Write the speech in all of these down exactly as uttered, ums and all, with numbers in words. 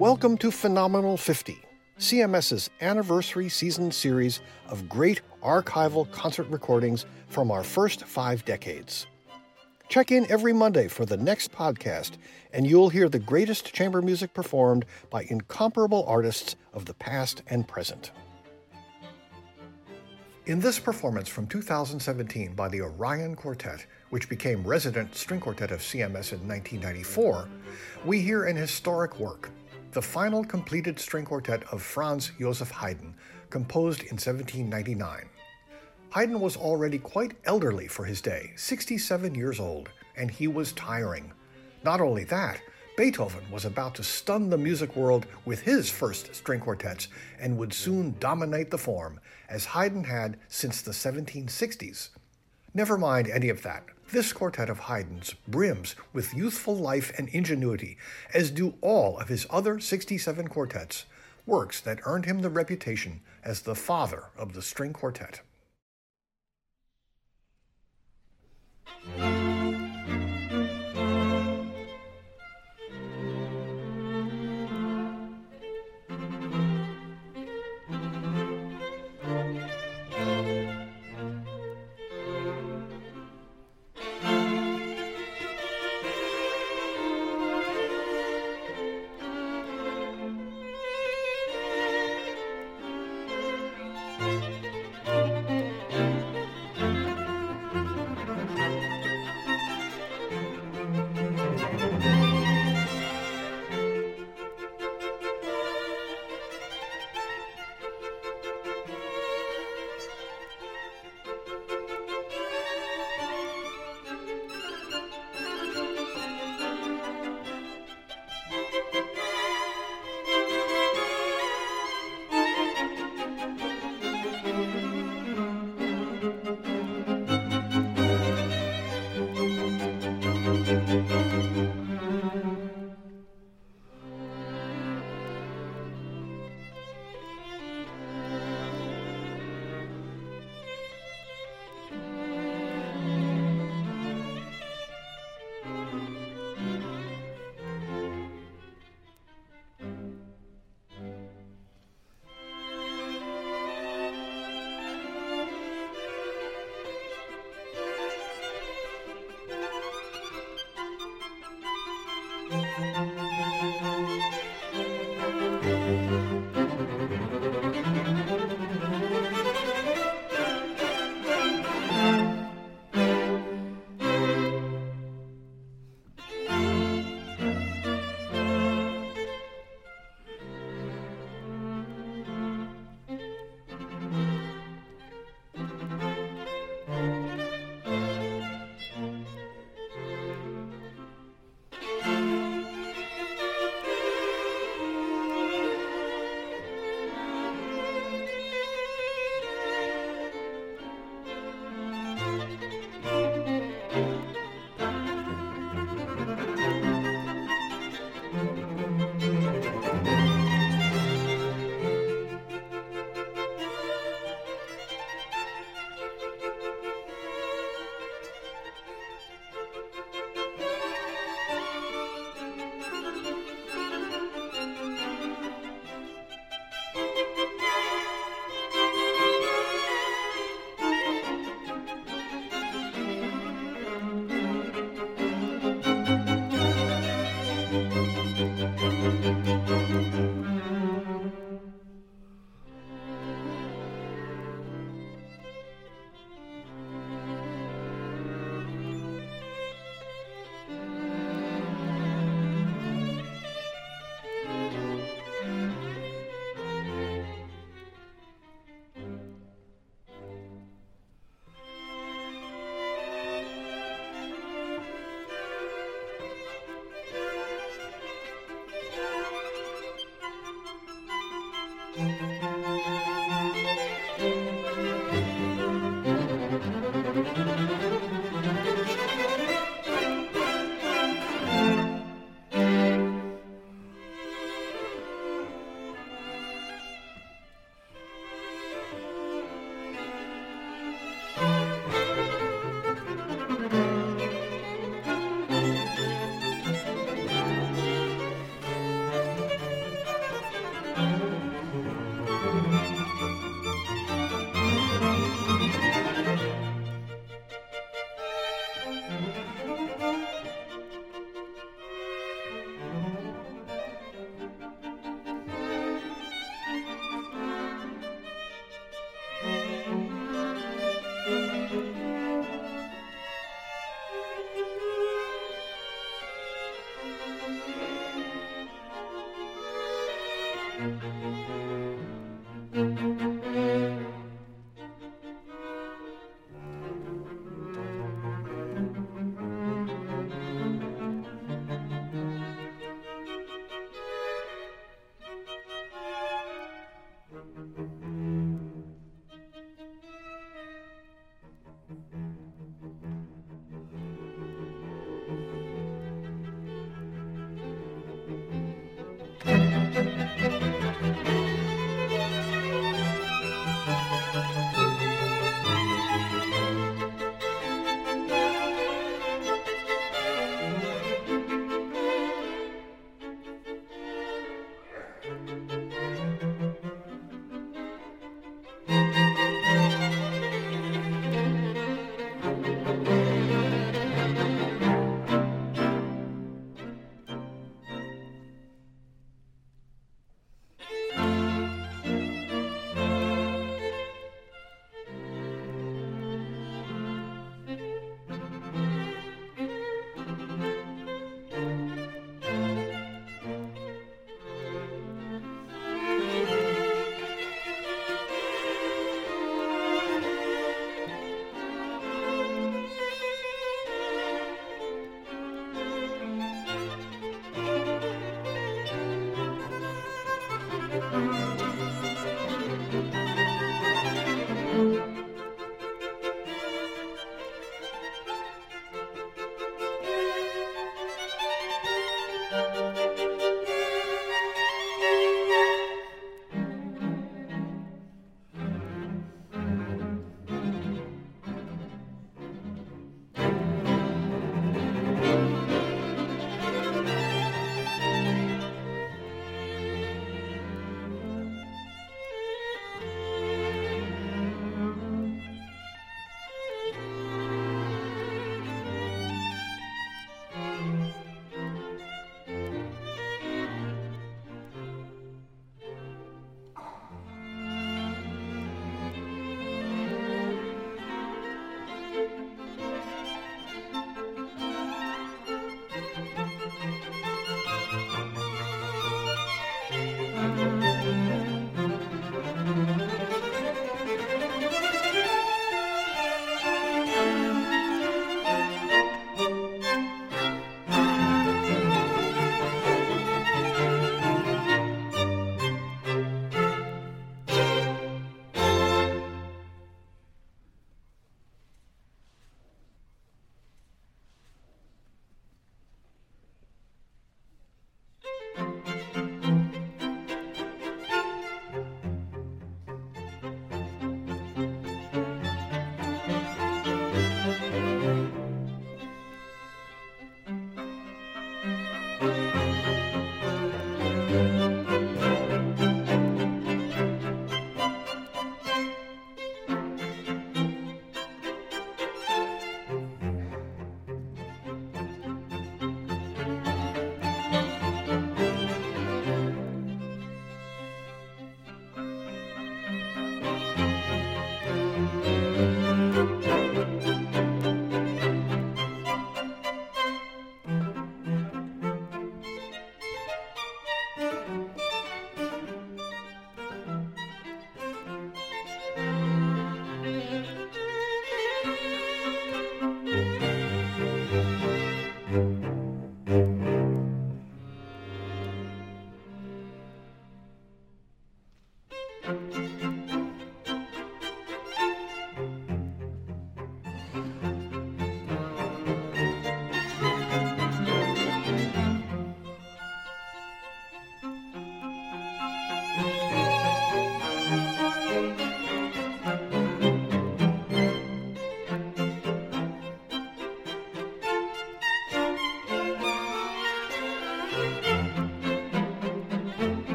Welcome to Phenomenal fifty, C M S's anniversary season series of great archival concert recordings from our first five decades. Check in every Monday for the next podcast, and you'll hear the greatest chamber music performed by incomparable artists of the past and present. In this performance from two thousand seventeen by the Orion Quartet, which became resident string quartet of C M S in nineteen ninety-four, we hear an historic work, the final completed string quartet of Franz Josef Haydn, composed in seventeen ninety-nine. Haydn was already quite elderly for his day, sixty-seven years old, and he was tiring. Not only that, Beethoven was about to stun the music world with his first string quartets and would soon dominate the form, as Haydn had since the seventeen sixties. Never mind any of that. This quartet of Haydn's brims with youthful life and ingenuity, as do all of his other sixty-seven quartets, works that earned him the reputation as the father of the string quartet. Thank you.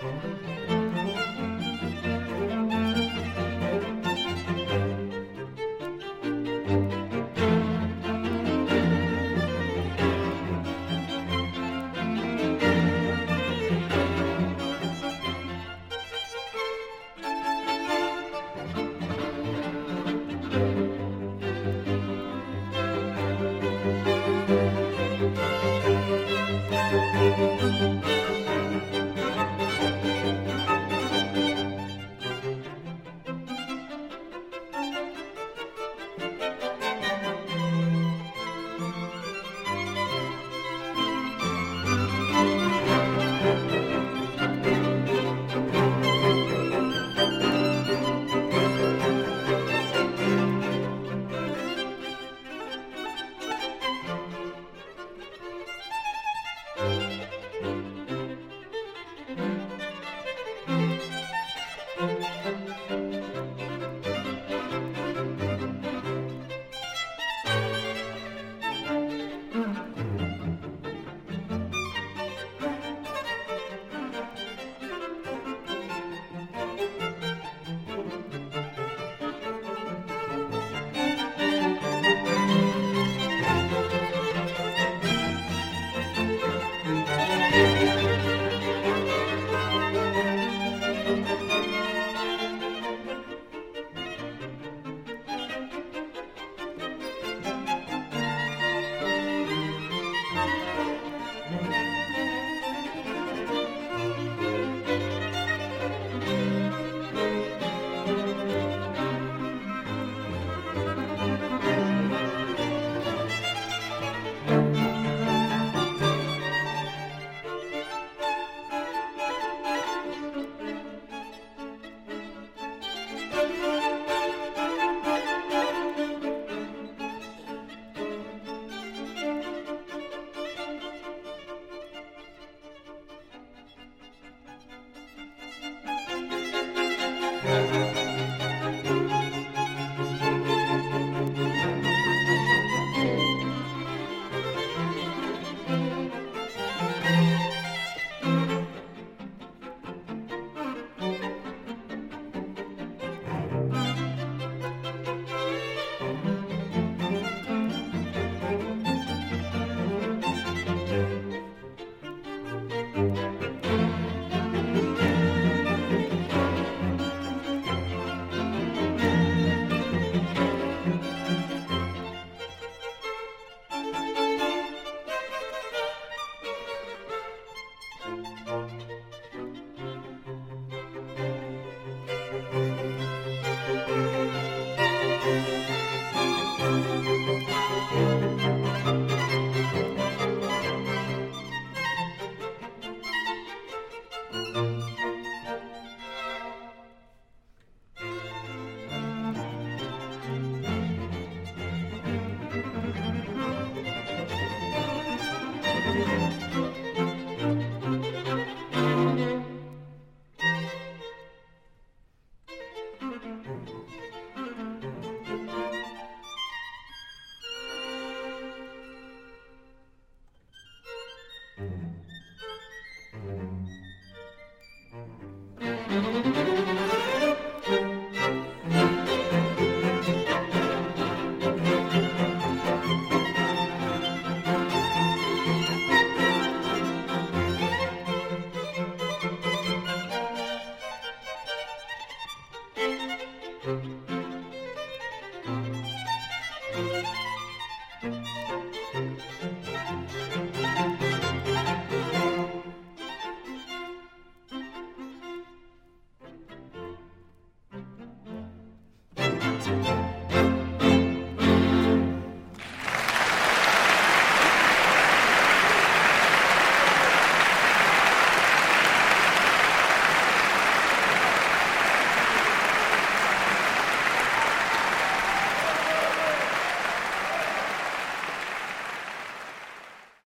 Thank you.